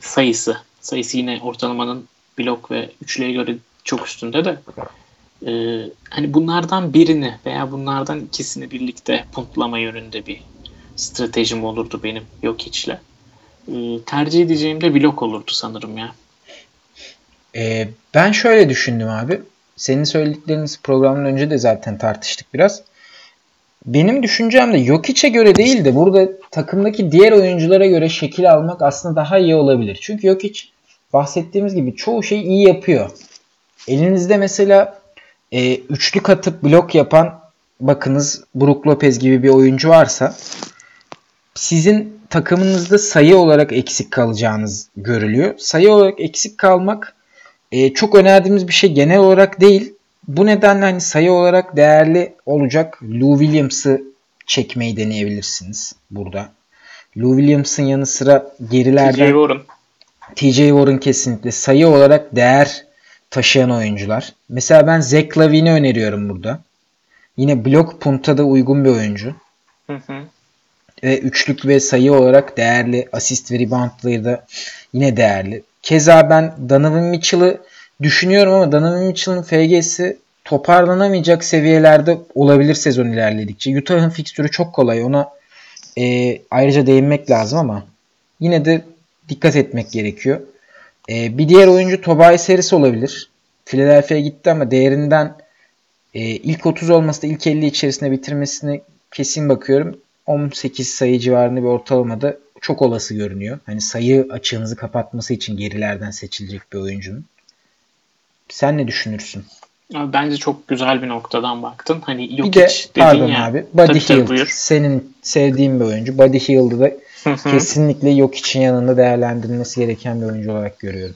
sayısı. Sayısı yine ortalamanın blok ve üçlüye göre çok üstünde de. Hani bunlardan birini veya bunlardan ikisini birlikte puntlama yönünde bir stratejim olurdu benim Jokic'le. Tercih edeceğim de blok olurdu sanırım ya. Ben şöyle düşündüm abi. Senin söyledikleriniz programdan önce de zaten tartıştık biraz. Benim düşüncem de Jokic'e göre değil de burada takımdaki diğer oyunculara göre şekil almak aslında daha iyi olabilir. Çünkü Jokic bahsettiğimiz gibi çoğu şeyi iyi yapıyor. Elinizde mesela üçlük atıp blok yapan bakınız Brook Lopez gibi bir oyuncu varsa sizin takımınızda sayı olarak eksik kalacağınız görülüyor. Sayı olarak eksik kalmak çok önerdiğimiz bir şey genel olarak değil. Bu nedenle hani sayı olarak değerli olacak Lou Williams'ı çekmeyi deneyebilirsiniz burada. Lou Williams'ın yanı sıra gerilerden TJ Warren kesinlikle sayı olarak değer taşıyan oyuncular. Mesela ben Zach LaVine'i öneriyorum burada. Yine blok punta da uygun bir oyuncu. Hı. Ve üçlük ve sayı olarak değerli. Asist ve reboundları da yine değerli. Keza ben Donovan Mitchell'ı düşünüyorum ama Donovan Mitchell'ın FG'si toparlanamayacak seviyelerde olabilir sezon ilerledikçe. Utah'ın fikstürü çok kolay. Ona ayrıca değinmek lazım ama yine de dikkat etmek gerekiyor. Bir diğer oyuncu Tobias Harris olabilir. Philadelphia'ya gitti ama değerinden ilk 30 olması da ilk 50 içerisinde bitirmesine kesin bakıyorum. 18 sayı civarında bir ortalamada çok olası görünüyor. Hani sayı açığınızı kapatması için gerilerden seçilecek bir oyuncunun. Sen ne düşünürsün? Abi bence çok güzel bir noktadan baktın. Hani yok bir de, hiç dedin pardon ya. Abi, Buddy Hield. Senin sevdiğin bir oyuncu. Buddy Hield'ı da kesinlikle yok için yanında değerlendirilmesi gereken bir oyuncu olarak görüyorum.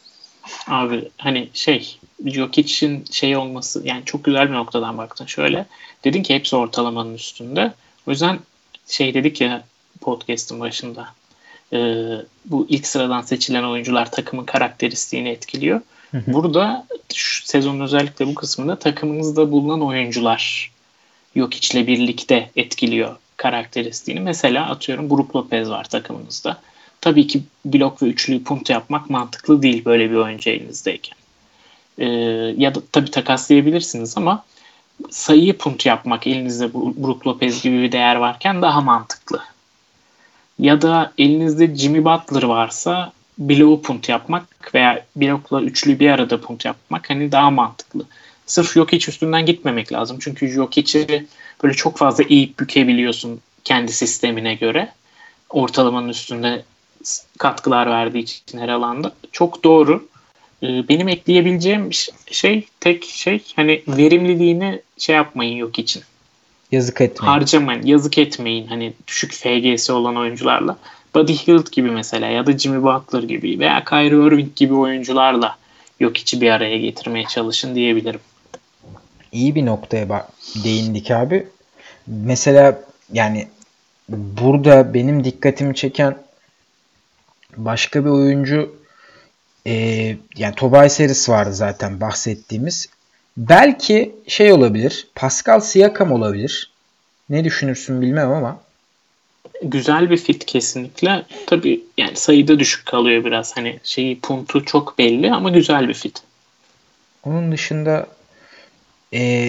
Abi hani Jokic'in olması yani çok güzel bir noktadan baktın. Şöyle dedin ki hepsi ortalamanın üstünde. O yüzden dedik ya podcast'ın başında bu ilk sıradan seçilen oyuncular takımın karakteristiğini etkiliyor. Hı-hı. Burada şu sezonun özellikle bu kısmında takımınızda bulunan oyuncular Jokic'le birlikte etkiliyor karakteristiğini. Mesela atıyorum Brook Lopez var takımınızda. Tabii ki blok ve üçlüyü punt yapmak mantıklı değil böyle bir oyuncu elinizdeyken. Ya da tabii takaslayabilirsiniz ama sayıyı punt yapmak elinizde Brook Lopez gibi bir değer varken daha mantıklı. Ya da elinizde Jimmy Butler varsa bloğu punt yapmak veya blokla üçlü bir arada punt yapmak hani daha mantıklı. sırf Jokic üstünden gitmemek lazım. Çünkü Jokic'i böyle çok fazla eğip bükebiliyorsun kendi sistemine göre. Ortalamanın üstünde katkılar verdiği için her alanda. Çok doğru. Benim ekleyebileceğim tek şey hani verimliliğini yapmayın Jokic'in. Yazık etmeyin. Harcamayın. Yazık etmeyin. Hani düşük FG'si olan oyuncularla. Buddy Hield gibi mesela ya da Jimmy Butler gibi veya Kyrie Irving gibi oyuncularla Jokic'i bir araya getirmeye çalışın diyebilirim. İyi bir noktaya değindik abi. Mesela yani burada benim dikkatimi çeken başka bir oyuncu yani Tobias Harris vardı zaten bahsettiğimiz. Belki olabilir. Pascal Siakam olabilir. Ne düşünürsün bilmem ama. Güzel bir fit kesinlikle. Tabii yani sayıda düşük kalıyor biraz. Hani puntu çok belli ama güzel bir fit. Onun dışında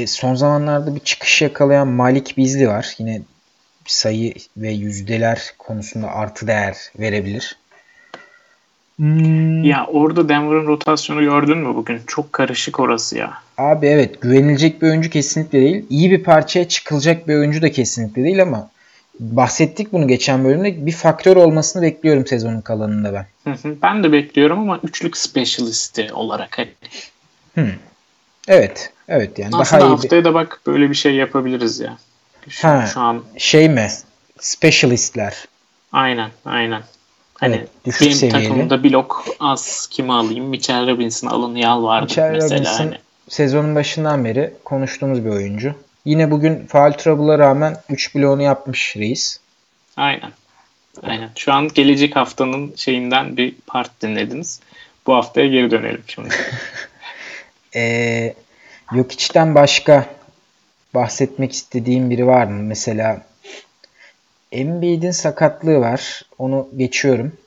son zamanlarda bir çıkış yakalayan Malik Beasley var. Yine sayı ve yüzdeler konusunda artı değer verebilir. Ya orada Denver'ın rotasyonu gördün mü bugün? Çok karışık orası ya. Abi evet, güvenilecek bir oyuncu kesinlikle değil. İyi bir parçaya çıkılacak bir oyuncu da kesinlikle değil ama bahsettik bunu geçen bölümde. Bir faktör olmasını bekliyorum sezonun kalanında ben. Ben de bekliyorum ama üçlük specialisti olarak hani. Evet. Evet yani aslında daha haftaya da bak böyle bir şey yapabiliriz ya. Şu an specialistler. Aynen. Hani evet, benim seviyeli. Takımda blok az kimi alayım? Mitchell Robinson alını yalvardık mesela. Robinson, hani. Sezonun başından beri konuştuğumuz bir oyuncu. Yine bugün faul trouble'a rağmen 3 bloğunu yapmış reis. Aynen. Şu an gelecek haftanın şeyinden bir part dinlediniz. Bu haftaya geri dönelim şimdi. Yok içten başka bahsetmek istediğim biri var mı? Mesela Embiid'in sakatlığı var. Onu geçiyorum.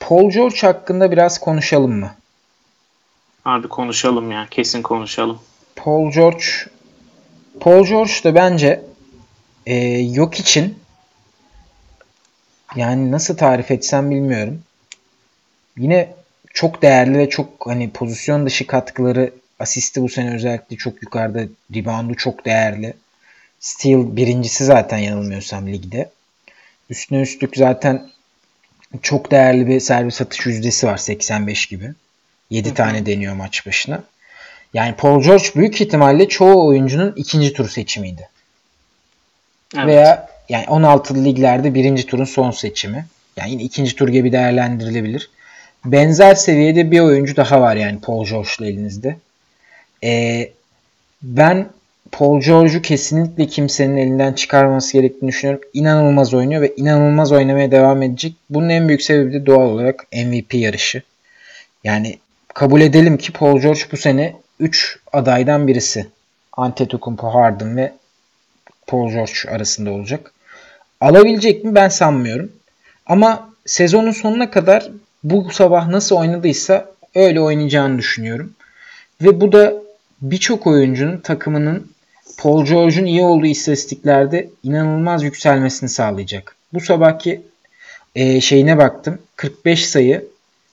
Paul George hakkında biraz konuşalım mı? Abi konuşalım ya. Kesin konuşalım. Paul George da bence Jokic'in yani nasıl tarif etsem bilmiyorum. Yine çok değerli ve çok hani pozisyon dışı katkıları, asisti bu sene özellikle çok yukarıda, reboundu çok değerli. Steal birincisi zaten yanılmıyorsam ligde. Üstüne üstlük zaten çok değerli bir servis atış yüzdesi var. 85 gibi. 7 tane deniyor maç başına. Yani Paul George büyük ihtimalle çoğu oyuncunun ikinci tur seçimiydi. Evet. Veya yani 16'lı liglerde birinci turun son seçimi. Yani yine ikinci tur gibi değerlendirilebilir. Benzer seviyede bir oyuncu daha var yani Paul George'la elinizde. Ben Paul George'u kesinlikle kimsenin elinden çıkarması gerektiğini düşünüyorum. İnanılmaz oynuyor ve inanılmaz oynamaya devam edecek. Bunun en büyük sebebi de doğal olarak MVP yarışı. Yani kabul edelim ki Paul George bu sene 3 adaydan birisi. Antetokounmpo, Harden ve Paul George arasında olacak. Alabilecek mi? Ben sanmıyorum. Ama sezonun sonuna kadar bu sabah nasıl oynadıysa öyle oynayacağını düşünüyorum. Ve bu da birçok oyuncunun takımının Paul George'un iyi olduğu istatistiklerde inanılmaz yükselmesini sağlayacak. Bu sabahki şeyine baktım. 45 sayı,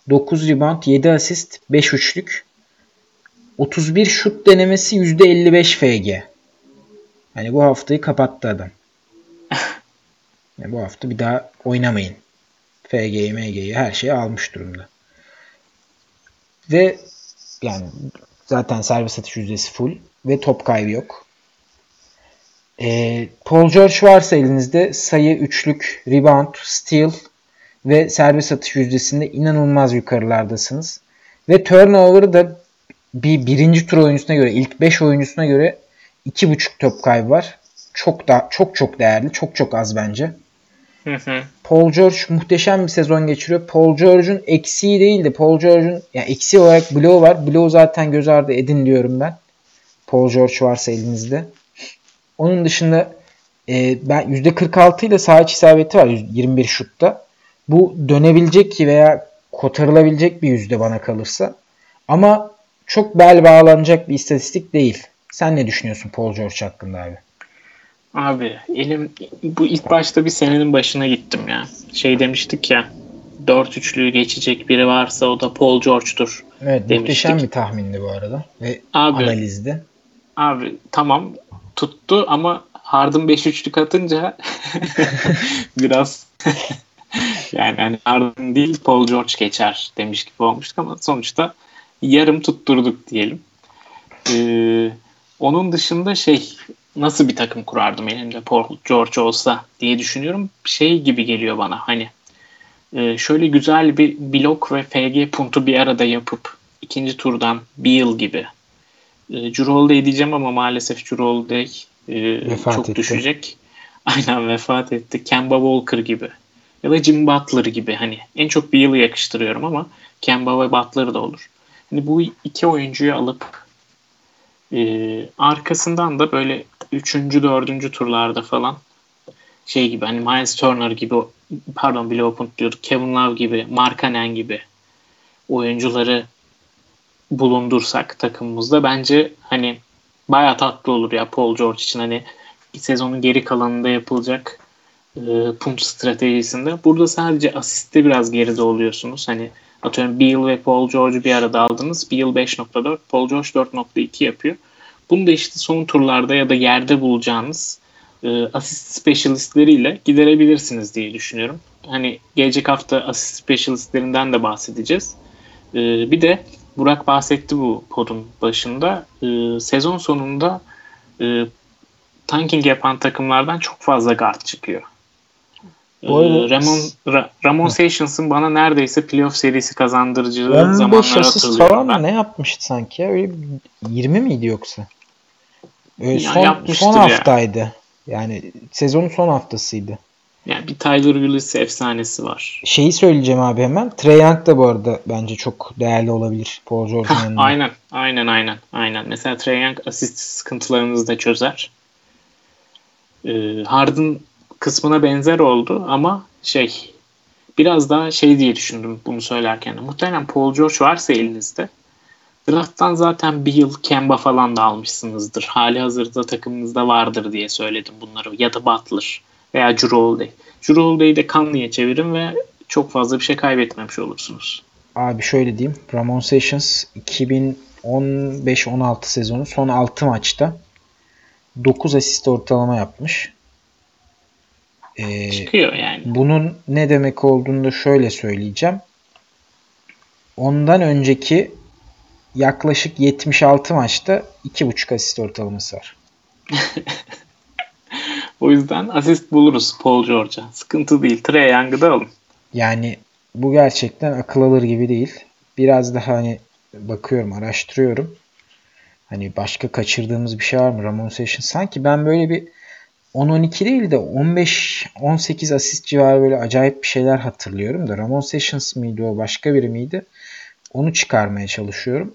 9 rebound, 7 asist, 5 üçlük. 31 şut denemesi %55 FG. Yani bu haftayı kapattı adam. Yani bu hafta bir daha oynamayın. FG'yi, MG'yi her şeyi almış durumda. Ve yani zaten servis atış yüzdesi full ve top kaybı yok. Paul George varsa elinizde sayı, üçlük, rebound, steal ve servis atış yüzdesinde inanılmaz yukarılardasınız. Ve turnover'ı da birinci tur oyuncusuna göre, ilk 5 oyuncusuna göre 2.5 top kaybı var. Çok değerli. Çok az bence. Paul George muhteşem bir sezon geçiriyor. Paul George'un eksiği değil de Paul George'un yani eksiği olarak bloğu var. Bloğu zaten göz ardı edin diyorum ben. Paul George varsa elinizde. Onun dışında ben %46 ile saha içi isabeti var 21 şutta. Bu dönebilecek ki veya kotarılabilecek bir yüzde bana kalırsa. Ama çok bel bağlanacak bir istatistik değil. Sen ne düşünüyorsun Paul George hakkında abi? Abi bu ilk başta bir senenin başına gittim ya. Demiştik ya 4 üçlüyü geçecek biri varsa o da Paul George'tur. Evet, demiştik. Muhteşem bir tahmindi bu arada ve abi, analizdi. Abi tamam tuttu ama Harden 5 üçlük atınca biraz yani Harden değil Paul George geçer demiş gibi olmuştuk ama sonuçta yarım tutturduk diyelim. Onun dışında nasıl bir takım kurardım elimde Paul George olsa diye düşünüyorum. Şey gibi geliyor bana hani şöyle güzel bir blok ve FG puntu bir arada yapıp ikinci turdan Beal gibi. Jrue Holiday diyeceğim ama maalesef Jrue Holiday çok etti. Düşecek. Aynen vefat etti. Kemba Walker gibi. Ya da Jimmy Butler gibi. Hani en çok Beal'ı yakıştırıyorum ama Kemba ve Butler da olur. Hani bu iki oyuncuyu alıp arkasından da böyle 3. 4. turlarda falan gibi hani Miles Turner gibi Blow Punt diyorduk. Kevin Love gibi, Markkanen gibi oyuncuları bulundursak takımımızda bence hani bayağı tatlı olur ya Paul George için hani sezonun geri kalanında yapılacak punt stratejisinde. Burada sadece asiste biraz geride oluyorsunuz. Hani atıyorum Beal ve Paul George'u bir arada aldınız. Beal 5.4, Paul George 4.2 yapıyor. Bunu da işte son turlarda ya da yerde bulacağınız asist specialistleriyle giderebilirsiniz diye düşünüyorum. Hani gelecek hafta asist specialistlerinden de bahsedeceğiz. Bir de Burak bahsetti bu podun başında. Sezon sonunda tanking yapan takımlardan çok fazla guard çıkıyor. Ramon Sessions'ın bana neredeyse playoff serisi kazandırıcı zamanları hatırlıyorum ben. Ne yapmıştı sanki? Öyle 20 miydi yoksa? Son haftaydı. Yani sezonun son haftasıydı. Yani bir Tyler Willis efsanesi var. Şeyi söyleyeceğim abi hemen. Trae Young da bu arada bence çok değerli olabilir Paul George'un yanında. Aynen. Mesela Trae Young asist sıkıntılarınızı da çözer. Harden kısmına benzer oldu ama biraz daha diye düşündüm bunu söylerken. Muhtemelen Paul George varsa elinizde draft'tan zaten Beal, Kemba falan da almışsınızdır. Hali hazırda takımınızda vardır diye söyledim bunları. Ya da Butler veya Jrue Holiday. Jrue Holiday'i de Conley'e çevirin ve çok fazla bir şey kaybetmemiş olursunuz. Abi şöyle diyeyim. Ramon Sessions 2015-16 sezonu son 6 maçta 9 asist ortalama yapmış. Çıkıyor yani. Bunun ne demek olduğunu da şöyle söyleyeceğim. Ondan önceki yaklaşık 76 maçta 2.5 asist ortalaması var. O yüzden asist buluruz Paul George'a. Sıkıntı değil. Trae Young'ı da alın. Yani bu gerçekten akıl alır gibi değil. Biraz daha bakıyorum, araştırıyorum. Başka kaçırdığımız bir şey var mı? Ramon Sessions sanki ben böyle bir 10-12 değil de 15-18 asist civarı böyle acayip bir şeyler hatırlıyorum da Ramon Sessions miydi o? Başka biri miydi? Onu çıkarmaya çalışıyorum.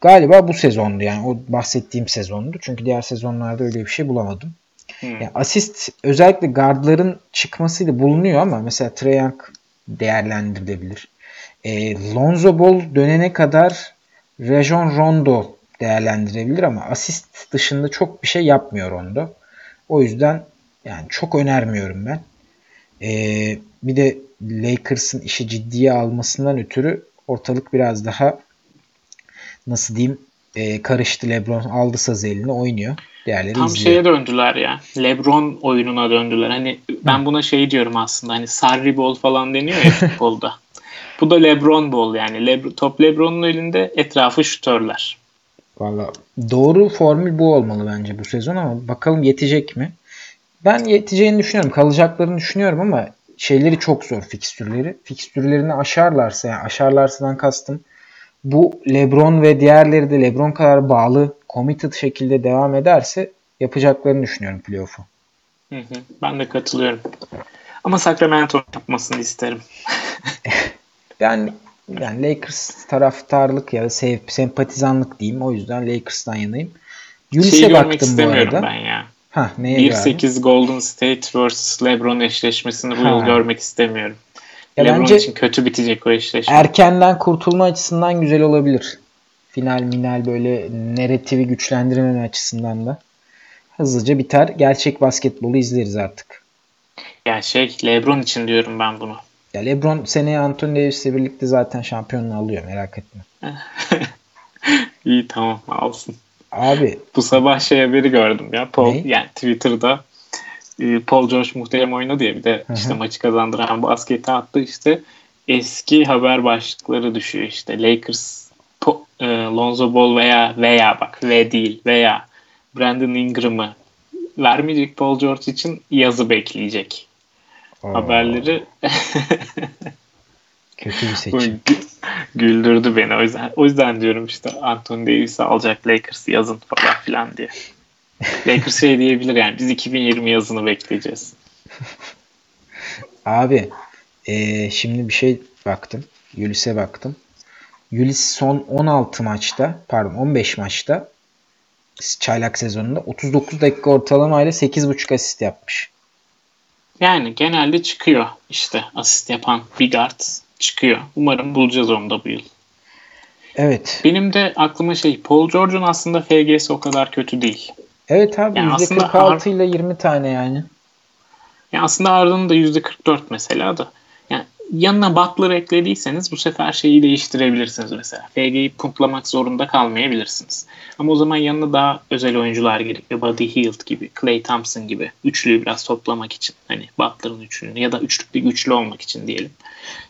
Galiba bu sezondu yani. O bahsettiğim sezondu. Çünkü diğer sezonlarda öyle bir şey bulamadım. Yani asist özellikle guardların çıkmasıyla bulunuyor ama mesela Trae Young değerlendirilebilir. Lonzo Ball dönene kadar Rajon Rondo değerlendirebilir ama asist dışında çok bir şey yapmıyor Rondo. O yüzden yani çok önermiyorum ben. Bir de Lakers'ın işi ciddiye almasından ötürü ortalık biraz daha karıştı. LeBron aldı sazı eline oynuyor. Diğerleri tam izliyor. Şeye döndüler ya. LeBron oyununa döndüler. Ben buna diyorum aslında. Sarri ball falan deniyor ya futbolda. Bu da LeBron ball yani. Top LeBron'un elinde, etrafı şutörler. Valla doğru formül bu olmalı bence bu sezon ama bakalım yetecek mi? Ben yeteceğini düşünüyorum. Kalacaklarını düşünüyorum ama şeyleri çok zor fikstürleri. Fikstürlerini aşarlarsa aşarlarsadan kastım bu LeBron ve diğerleri de LeBron kadar bağlı committed şekilde devam ederse yapacaklarını düşünüyorum playoff'u. Ben de katılıyorum. Ama Sacramento yapmasını isterim. Yani Lakers taraftarlık ya da sempatizanlık diyeyim. O yüzden Lakers'tan yanayım. Yunus'a baktım bu arada. Ben ya. 1-8 Golden State vs. LeBron eşleşmesini bu yıl görmek istemiyorum. LeBron için kötü bitecek o eşleşme. Erkenden kurtulma açısından güzel olabilir. Final böyle narratifi güçlendirme açısından da hızlıca biter. Gerçek basketbolu izleriz artık. Ya LeBron için diyorum ben bunu. Ya LeBron seneye Anthony Davis'le birlikte zaten şampiyonluğu alıyor, merak etme. İyi, tamam, alsın. Abi bu sabah şey haberi gördüm ya. Yani Twitter'da Paul George muhteşem oynadı diye bir de işte maçı kazandıran basketi attı, işte eski haber başlıkları düşüyor işte. Lakers Lonzo Ball veya bak ve değil veya Brandon Ingram'ı vermeyecek Paul George için yazı bekleyecek. Haberleri kötü bir seçim. Güldürdü beni. O yüzden diyorum işte Anthony Davis'i alacak Lakers yazın falan filan diye. Lakers şey diyebilir yani, biz 2020 yazını bekleyeceğiz. Abi şimdi bir şey baktım. Julius'e baktım. Julius son 15 maçta çaylak sezonunda 39 dakika ortalamayla 8.5 asist yapmış. Yani genelde çıkıyor işte asist yapan big guard çıkıyor. Umarım bulacağız onu da bu yıl. Evet. Benim de aklıma Paul George'un aslında FG'si o kadar kötü değil. Evet abi yani %46 ile 20 tane yani. Yani aslında Harden'ın da %44 mesela da. Yani yanına Butler eklediyseniz bu sefer şeyi değiştirebilirsiniz mesela. FG'yi puntlamak zorunda kalmayabilirsiniz. Ama o zaman yanına daha özel oyuncular gerekli. Buddy Hield gibi, Klay Thompson gibi. Üçlüyü biraz toplamak için. Hani Butler'ın üçlüğünü ya da üçlükte güçlü olmak için diyelim.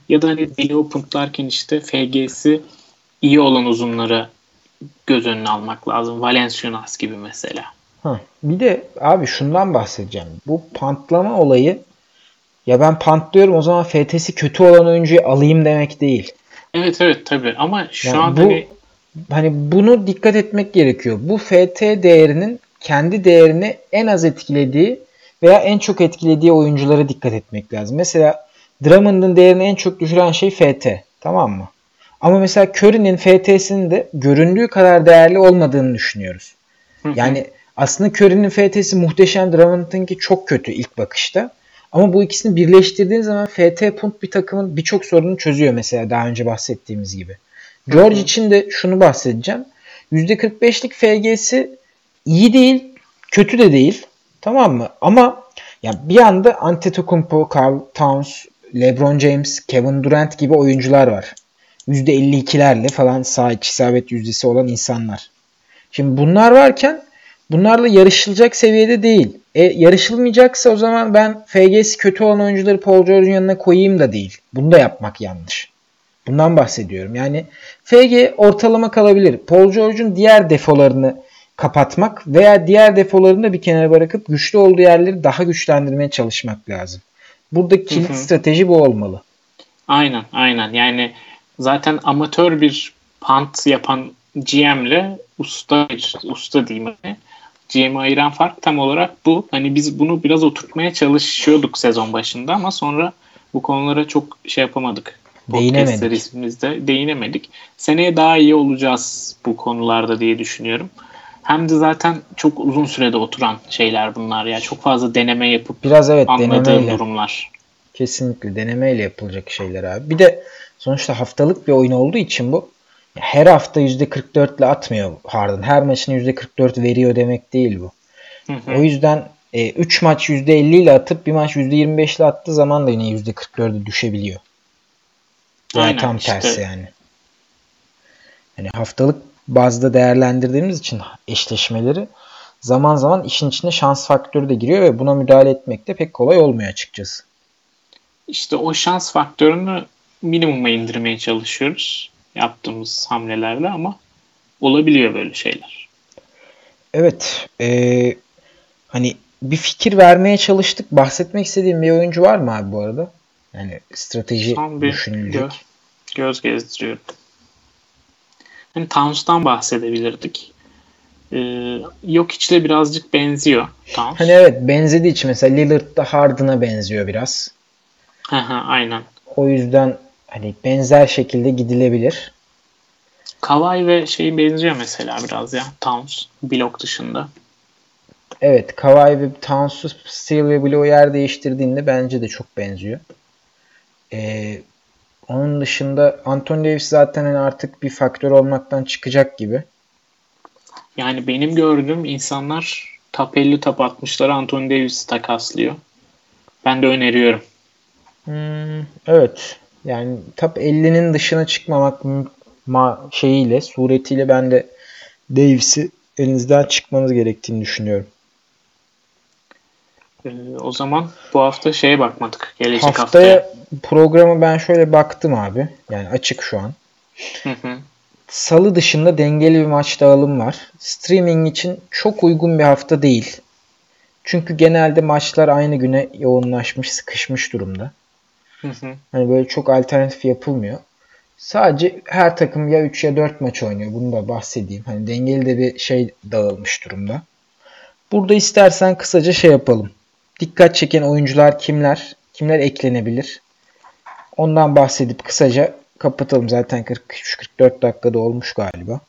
Ya da hani Dilo puntlarken işte FG'si iyi olan uzunlara göz önüne almak lazım. Valenciunas gibi mesela. Bir de abi şundan bahsedeceğim. Bu pantlama olayı, ya ben pantlıyorum o zaman FT'si kötü olan oyuncuyu alayım demek değil. Evet tabii ama şu yani an hani bunu dikkat etmek gerekiyor. Bu FT değerinin kendi değerini en az etkilediği veya en çok etkilediği oyunculara dikkat etmek lazım. Mesela Drummond'un değerini en çok düşüren şey FT, tamam mı? Ama mesela Curry'nin FT'sinin de göründüğü kadar değerli olmadığını düşünüyoruz. Yani aslında Curry'nin FT'si muhteşem, Drummond'unki çok kötü ilk bakışta. Ama bu ikisini birleştirdiğin zaman FT punt bir takımın birçok sorununu çözüyor mesela, daha önce bahsettiğimiz gibi. George için de şunu bahsedeceğim. %45'lik FG'si iyi değil, kötü de değil. Tamam mı? Ama ya bir anda Antetokounmpo, Karl Towns, LeBron James, Kevin Durant gibi oyuncular var. %52'lerle falan sağ iç isabet yüzdesi olan insanlar. Şimdi bunlar varken bunlarla yarışılacak seviyede değil. Yarışılmayacaksa o zaman ben FG'si kötü olan oyuncuları Paul George'un yanına koyayım da değil. Bunu da yapmak yanlış. Bundan bahsediyorum. Yani FG ortalama kalabilir. Paul George'un diğer defolarını kapatmak veya diğer defolarını da bir kenara bırakıp güçlü olduğu yerleri daha güçlendirmeye çalışmak lazım. Buradaki kilit strateji bu olmalı. Aynen. Yani zaten amatör bir punt yapan GM'le usta diyeyim GM'i ayıran fark tam olarak bu. Hani biz bunu biraz oturtmaya çalışıyorduk sezon başında ama sonra bu konulara çok yapamadık. Değinemedik. Podcast serimizde değinemedik. Seneye daha iyi olacağız bu konularda diye düşünüyorum. Hem de zaten çok uzun sürede oturan şeyler bunlar ya. Çok fazla deneme yapıp biraz anladığım durumlar. Kesinlikle denemeyle yapılacak şeyler abi. Bir de sonuçta haftalık bir oyun olduğu için bu. Her hafta %44 ile atmıyor Harden. Her maçını %44 veriyor demek değil bu. O yüzden 3 maç %50 ile atıp bir maç %25 ile attığı zaman da yine %44'e düşebiliyor. Yani aynen, tam tersi işte. Yani. Yani haftalık bazda değerlendirdiğimiz için eşleşmeleri zaman zaman işin içine şans faktörü de giriyor ve buna müdahale etmek de pek kolay olmuyor açıkçası. İşte o şans faktörünü minimuma indirmeye çalışıyoruz yaptığımız hamlelerle ama olabiliyor böyle şeyler. Evet. Hani bir fikir vermeye çalıştık. Bahsetmek istediğim bir oyuncu var mı abi bu arada? Yani strateji düşünülecek. Göz gezdiriyorum. Yani Towns'tan bahsedebilirdik. Jokic'le birazcık benziyor Towns. Hani evet, benzediği için mesela Lillard da Harden'a benziyor biraz. Aynen. O yüzden hani benzer şekilde gidilebilir. Kawhi ve benziyor mesela biraz ya. Towns. Blok dışında. Evet. Kawhi ve Towns'u Steel ve Block'u yer değiştirdiğinde bence de çok benziyor. Onun dışında Anthony Davis zaten artık bir faktör olmaktan çıkacak gibi. Yani benim gördüğüm insanlar top 50 top 60'lara Anthony Davis'i takaslıyor. Ben de öneriyorum. Evet. Yani top 50'nin dışına çıkmamak şeyiyle, suretiyle ben de Davis'i elinizden çıkmanız gerektiğini düşünüyorum. O zaman bu hafta şeye bakmadık. Gelecek haftaya programı ben şöyle baktım abi. Yani açık şu an. Salı dışında dengeli bir maç dağılım var. Streaming için çok uygun bir hafta değil. Çünkü genelde maçlar aynı güne yoğunlaşmış, sıkışmış durumda. Hani böyle çok alternatif yapılmıyor. Sadece her takım ya 3 ya 4 maç oynuyor. Bunu da bahsedeyim. Hani dengeli de bir şey dağılmış durumda. Burada istersen kısaca şey yapalım. Dikkat çeken oyuncular kimler? Kimler eklenebilir? Ondan bahsedip kısaca kapatalım. Zaten 43-44 dakikada olmuş galiba.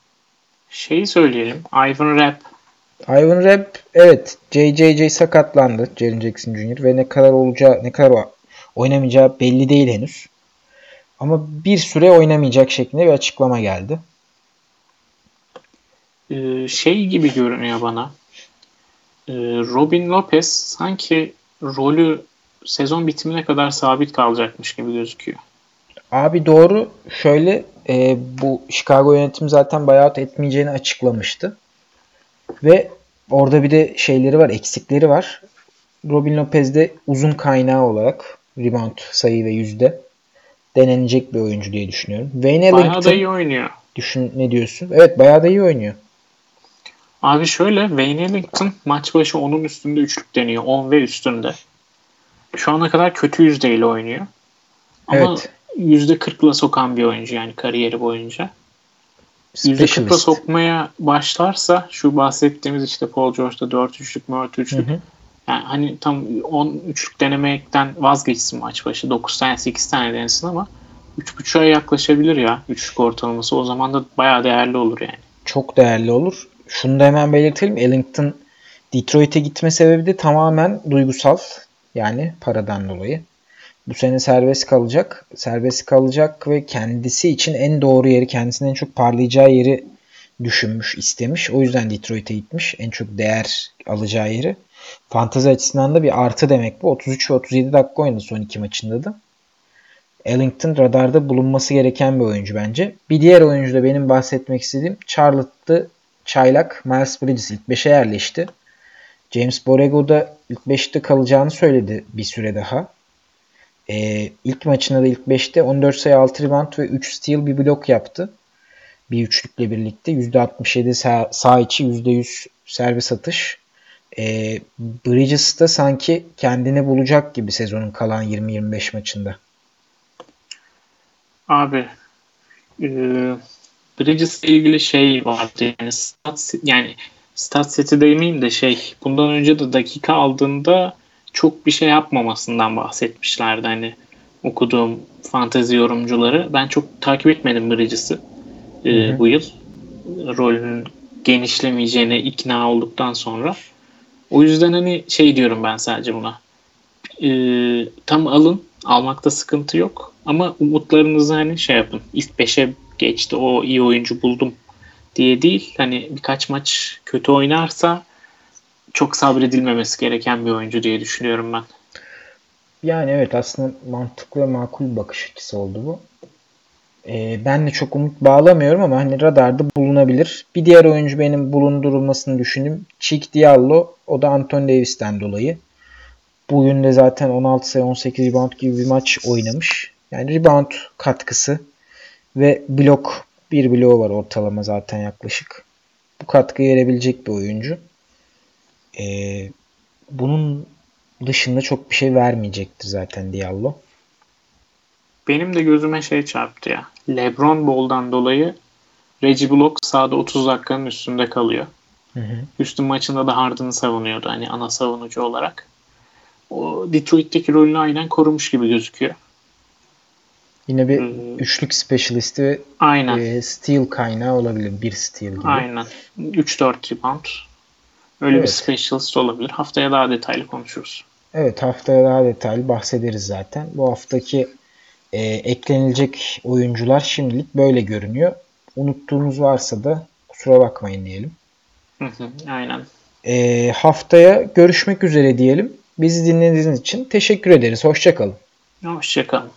Şeyi söyleyelim. Ivan Rapp evet. JJJ sakatlandı. Jaren Jackson Jr. ve ne kadar oynamayacağı belli değil henüz. Ama bir süre oynamayacak şeklinde bir açıklama geldi. Şey gibi görünüyor bana. Robin Lopez sanki rolü sezon bitimine kadar sabit kalacakmış gibi gözüküyor. Abi doğru. Şöyle bu Chicago yönetimi zaten buyout etmeyeceğini açıklamıştı. Ve orada bir de şeyleri var, eksikleri var. Robin Lopez de uzun kaynağı olarak rebound, sayı ve yüzde denenecek bir oyuncu diye düşünüyorum. Wayne Ellington bayağı da iyi oynuyor. Ne diyorsun? Evet, bayağı da iyi oynuyor. Abi şöyle, Wayne Ellington maç başı 10'un üstünde üçlük deniyor. 10 ve üstünde. Şu ana kadar kötü yüzdeyle oynuyor. Ama evet. %40'la sokan bir oyuncu yani kariyeri boyunca. %40'la sokmaya başlarsa şu bahsettiğimiz işte Paul George'da 4 üçlük, 4 üçlük. Hı hı. Yani hani tam 10 üçlük denemekten vazgeçsin maç başı. 9 tane 8 tane denesin ama 3.5'a yaklaşabilir ya üçlük ortalaması. O zaman da bayağı değerli olur yani. Çok değerli olur. Şunu da hemen belirtelim. Ellington Detroit'e gitme sebebi de tamamen duygusal. Yani paradan dolayı. Bu sene serbest kalacak. Serbest kalacak ve kendisi için en doğru yeri, kendisinin en çok parlayacağı yeri düşünmüş, istemiş. O yüzden Detroit'e gitmiş. En çok değer alacağı yeri. Fantezi açısından da bir artı demek bu. 33 ve 37 dakika oynadı son iki maçında da. Ellington radarda bulunması gereken bir oyuncu bence. Bir diğer oyuncu da benim bahsetmek istediğim Charlotte'da çaylak Miles Bridges ilk 5'e yerleşti. James Borrego da ilk 5'te kalacağını söyledi bir süre daha. İlk maçında da ilk 5'te 14 sayı 6 rebound ve 3 steal bir blok yaptı. Bir üçlükle birlikte %67 sağ içi %100 servis atış. Bridges da sanki kendini bulacak gibi sezonun kalan 20-25 maçında. Abi Bridges'le ilgili şey vardı yani stat seti demeyeyim de şey bundan önce de dakika aldığında çok bir şey yapmamasından bahsetmişlerdi hani okuduğum fantezi yorumcuları. Ben çok takip etmedim Bridges'i bu yıl rolünün genişlemeyeceğine ikna olduktan sonra. O yüzden hani şey diyorum ben sadece buna tam almakta sıkıntı yok ama umutlarınızı hani şey yapın ilk 5'e geçti o iyi oyuncu buldum diye değil. Hani birkaç maç kötü oynarsa çok sabredilmemesi gereken bir oyuncu diye düşünüyorum ben. Yani evet aslında mantıklı ve makul bakış açısı oldu bu. Ben de çok umut bağlamıyorum ama hani radarda bulunabilir. Bir diğer oyuncu benim bulundurulmasını düşündüm. Chick Diallo, o da Anthony Davis'ten dolayı. Bugün de zaten 16 sayı 18 rebound gibi bir maç oynamış. Yani rebound katkısı ve blok, bir bloğu var ortalama zaten yaklaşık. Bu katkı verebilecek bir oyuncu. Bunun dışında çok bir şey vermeyecektir zaten Diallo. Benim de gözüme şey çarptı ya. LeBron Ball'dan dolayı Reggie Block sahada 30 dakikanın üstünde kalıyor. Houston maçında da Harden'ı savunuyordu. Hani ana savunucu olarak. O Detroit'teki rolünü aynen korumuş gibi gözüküyor. Yine bir üçlük specialisti ve steal kaynağı olabilir. Bir steal gibi. Aynen. 3-4 rebound. Öyle evet. Bir specialist olabilir. Haftaya daha detaylı konuşuruz. Evet, haftaya daha detaylı bahsederiz zaten. Bu haftaki eklenilecek oyuncular şimdilik böyle görünüyor. Unuttuğumuz varsa da kusura bakmayın diyelim. Aynen. Haftaya görüşmek üzere diyelim. Bizi dinlediğiniz için teşekkür ederiz. Hoşça kalın. Hoşçakalın.